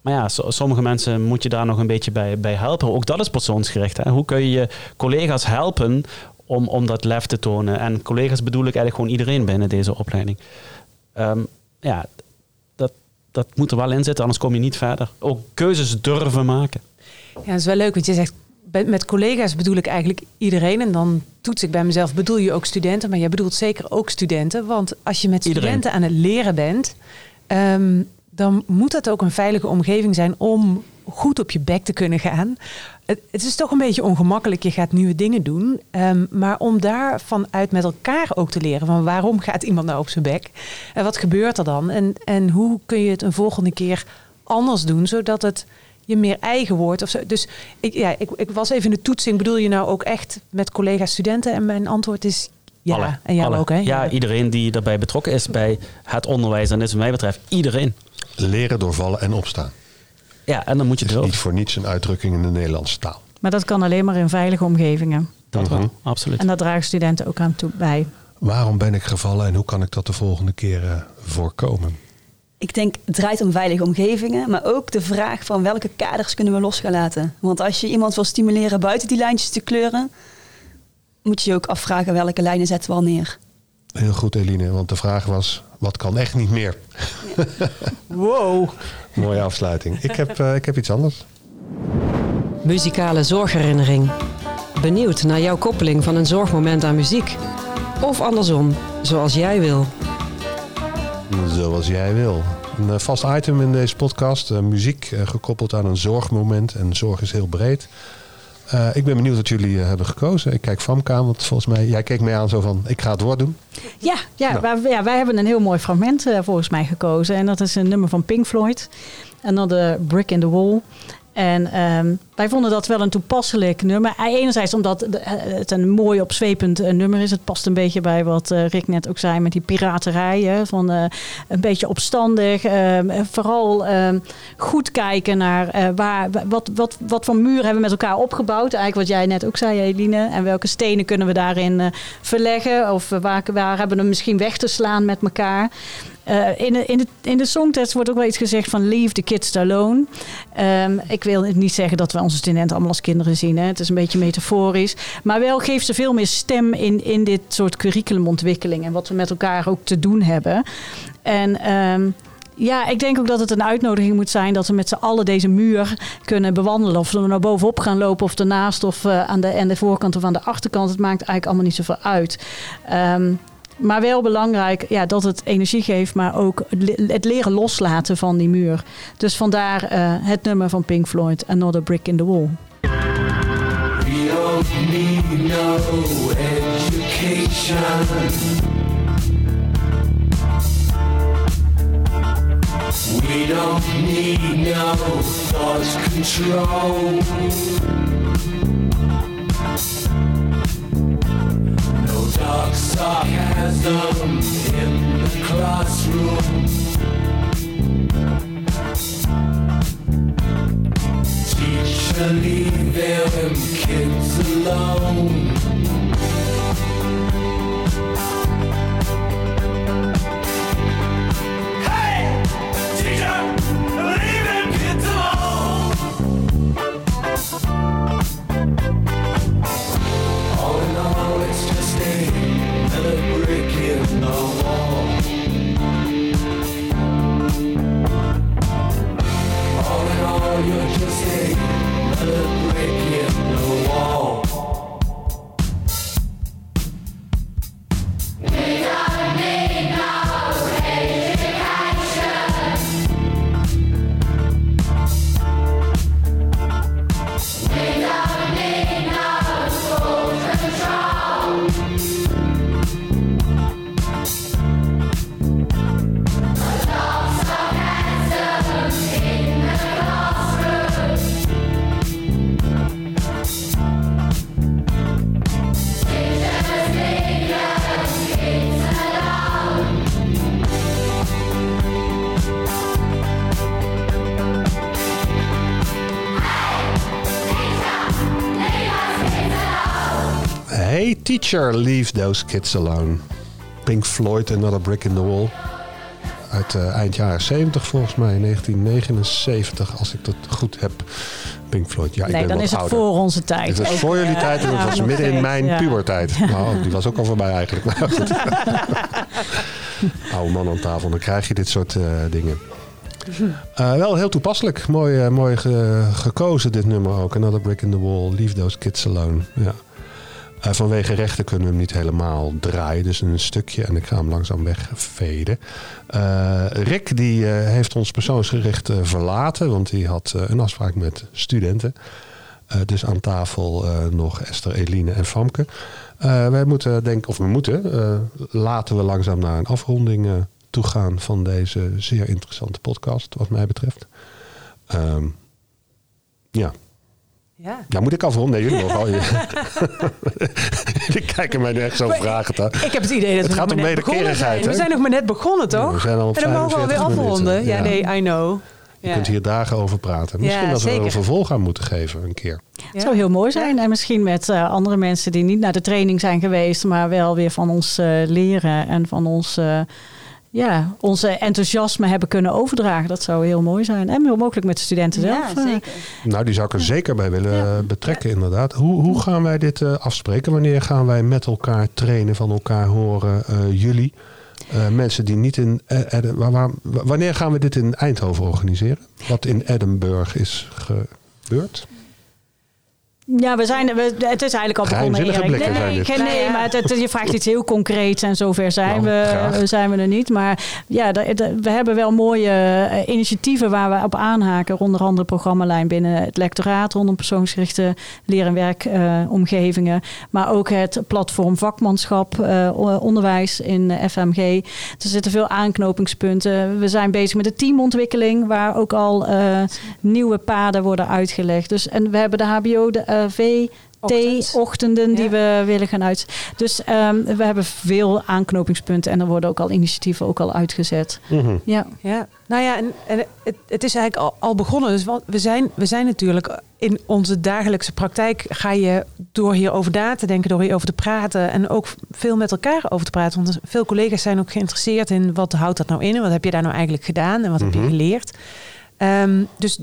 Maar ja, sommige mensen moet je daar nog een beetje bij helpen. Ook dat is persoonsgericht. Hè? Hoe kun je je collega's helpen om dat lef te tonen? En collega's bedoel ik eigenlijk gewoon iedereen binnen deze opleiding. Dat moet er wel in zitten, anders kom je niet verder. Ook keuzes durven maken. Ja, dat is wel leuk, want je zegt... Met collega's bedoel ik eigenlijk iedereen. En dan toets ik bij mezelf, bedoel je ook studenten? Maar jij bedoelt zeker ook studenten. Want als je met studenten aan het leren bent... dan moet dat ook een veilige omgeving zijn om goed op je bek te kunnen gaan. Het is toch een beetje ongemakkelijk. Je gaat nieuwe dingen doen. Maar om daar vanuit met elkaar ook te leren. Van waarom gaat iemand nou op zijn bek? En wat gebeurt er dan? En hoe kun je het een volgende keer anders doen? Zodat het... je meer eigen wordt of zo. Dus ik was even in de toetsing. Bedoel je nou ook echt met collega's studenten? En mijn antwoord is ja. Alle, en jou alle. Ook, hè? Ja, iedereen die daarbij betrokken is bij het onderwijs. En dat is wat mij betreft iedereen. Leren door vallen en opstaan. Ja, en dan moet je het is niet voor niets een uitdrukking in de Nederlandse taal. Maar dat kan alleen maar in veilige omgevingen. Dat wel, absoluut. En daar dragen studenten ook aan toe bij. Waarom ben ik gevallen en hoe kan ik dat de volgende keer voorkomen? Ik denk, het draait om veilige omgevingen, maar ook de vraag van welke kaders kunnen we los gaan laten. Want als je iemand wil stimuleren buiten die lijntjes te kleuren, moet je je ook afvragen welke lijnen zetten we al neer. Heel goed, Eline, want de vraag was, wat kan echt niet meer? Nee. Wow. Mooie afsluiting. Ik heb iets anders. Muzikale zorgherinnering. Benieuwd naar jouw koppeling van een zorgmoment aan muziek? Of andersom, zoals jij wil. Zoals jij wil. Een vast item in deze podcast. Muziek gekoppeld aan een zorgmoment. En zorg is heel breed. Ik ben benieuwd wat jullie hebben gekozen. Ik kijk Famke aan, want volgens mij... Jij keek mij aan zo van, ik ga het woord doen. Wij hebben een heel mooi fragment volgens mij gekozen. En dat is een nummer van Pink Floyd. Another Brick in the Wall. En wij vonden dat wel een toepasselijk nummer. Enerzijds omdat het een mooi opzwepend nummer is. Het past een beetje bij wat Rick net ook zei met die piraterij. Hè? Van een beetje opstandig. Vooral goed kijken naar wat voor muren hebben we met elkaar opgebouwd. Eigenlijk wat jij net ook zei, Eline. En welke stenen kunnen we daarin verleggen? Of waar hebben we misschien weg te slaan met elkaar? In de songtest wordt ook wel iets gezegd van leave the kids alone. Ik wil niet zeggen dat we onze studenten allemaal als kinderen zien. Hè. Het is een beetje metaforisch. Maar wel geeft ze veel meer stem in dit soort curriculumontwikkeling. En wat we met elkaar ook te doen hebben. En... ik denk ook dat het een uitnodiging moet zijn dat we met z'n allen deze muur kunnen bewandelen. Of we nou bovenop gaan lopen of ernaast of aan de voorkant of aan de achterkant. Het maakt eigenlijk allemaal niet zoveel uit. Maar wel belangrijk dat het energie geeft, maar ook het leren loslaten van die muur. Dus vandaar het nummer van Pink Floyd, Another Brick in the Wall. We don't need no education. We don't need no thought control. No dark sarcasm in the classroom. Teacher, leave them alone. Hey, teacher, leave them kids alone. All in all, it's just another brick in the wall. All in all, you're just another brick in the wall. Teacher, leave those kids alone. Pink Floyd, Another Brick in the Wall. Uit eind jaren 70 volgens mij, 1979 als ik dat goed heb. Pink Floyd, ja, ik ben dan wat is het ouder. Voor onze tijd. Het was ook, voor jullie tijd en het was midden in mijn pubertijd. Nou, die was ook al voorbij eigenlijk. Maar goed. Oude man aan tafel, dan krijg je dit soort dingen. Wel heel toepasselijk. Mooi gekozen dit nummer ook. Another Brick in the Wall, leave those kids alone. Ja. Vanwege rechten kunnen we hem niet helemaal draaien. Dus een stukje en ik ga hem langzaam wegveden. Rick heeft ons persoonsgericht verlaten. Want die had een afspraak met studenten. Dus aan tafel nog Esther, Eline en Famke. Laten we langzaam naar een afronding toe gaan van deze zeer interessante podcast. Wat mij betreft. Ja. Ja. Nou moet ik afronden. Nee, jullie nog al. Jullie kijken mij nu echt zo vragen. Ik heb het idee dat het gaat om wederkerigheid. We zijn nog maar net begonnen, toch? We zijn al op en dan mogen we alweer afronden. Ja, nee, I know. Je kunt hier dagen over praten. Misschien dat we een vervolg aan moeten geven een keer. Ja. Het zou heel mooi zijn. En misschien met andere mensen die niet naar de training zijn geweest... maar wel weer van ons leren en van ons... onze enthousiasme hebben kunnen overdragen. Dat zou heel mooi zijn. En heel mogelijk met de studenten zelf. Ja, zeker. Nou, die zou ik er zeker bij willen betrekken, inderdaad. Hoe gaan wij dit afspreken? Wanneer gaan wij met elkaar trainen, van elkaar horen? Jullie, mensen die niet in... wanneer gaan we dit in Eindhoven organiseren? Wat in Edinburgh is gebeurd? Ja, het is eigenlijk al begonnen, Erik. Nee, maar je vraagt iets heel concreets en zover zijn we er niet. Maar ja, we hebben wel mooie initiatieven waar we op aanhaken. Onder andere programmalijn binnen het lectoraat rondom persoonsgerichte leer- en werkomgevingen. Maar ook het platform vakmanschap onderwijs in FMG. Er zitten veel aanknopingspunten. We zijn bezig met de teamontwikkeling waar ook al nieuwe paden worden uitgelegd. Dus, en we hebben de HBO, de VT-ochtenden die we willen gaan uit. Dus we hebben veel aanknopingspunten en er worden ook al initiatieven uitgezet. Mm-hmm. Ja. Nou ja, en het is eigenlijk al begonnen. Dus we zijn natuurlijk in onze dagelijkse praktijk ga je door hierover na te denken, door hierover te praten en ook veel met elkaar over te praten. Want veel collega's zijn ook geïnteresseerd in wat houdt dat nou in en wat heb je daar nou eigenlijk gedaan en wat heb je geleerd. Dus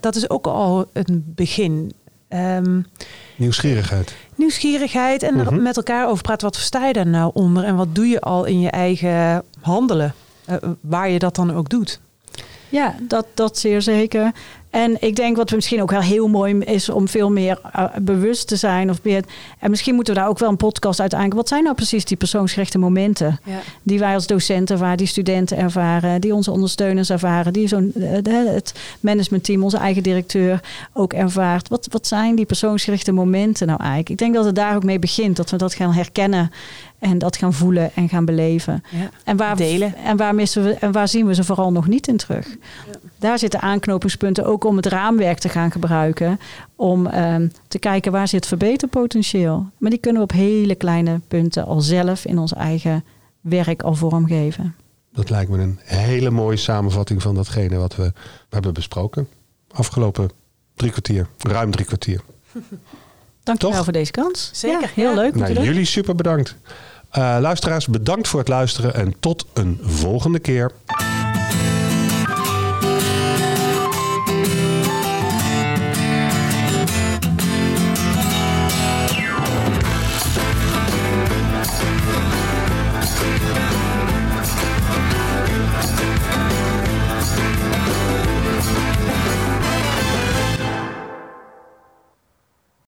dat is ook al een begin. Nieuwsgierigheid en er met elkaar over praten. Wat versta je daar nou onder? En wat doe je al in je eigen handelen? Waar je dat dan ook doet. Ja, dat zeer zeker. En ik denk wat misschien ook wel heel mooi is... om veel meer bewust te zijn. En misschien moeten we daar ook wel een podcast uit aankomen. Wat zijn nou precies die persoonsgerichte momenten? Ja. Die wij als docenten ervaren, die studenten ervaren... die onze ondersteuners ervaren... die het managementteam, onze eigen directeur ook ervaart. Wat zijn die persoonsgerichte momenten nou eigenlijk? Ik denk dat het daar ook mee begint. Dat we dat gaan herkennen en dat gaan voelen en gaan beleven. Ja. En waar zien we ze vooral nog niet in terug? Ja. Daar zitten aanknopingspunten ook om het raamwerk te gaan gebruiken. Om te kijken waar zit verbeterpotentieel. Maar die kunnen we op hele kleine punten al zelf in ons eigen werk al vormgeven. Dat lijkt me een hele mooie samenvatting van datgene wat we hebben besproken. Afgelopen 3 kwartier, ruim 3 kwartier. Dankjewel voor deze kans. Zeker, ja, heel leuk. Nou, jullie super bedankt. Luisteraars, bedankt voor het luisteren en tot een volgende keer.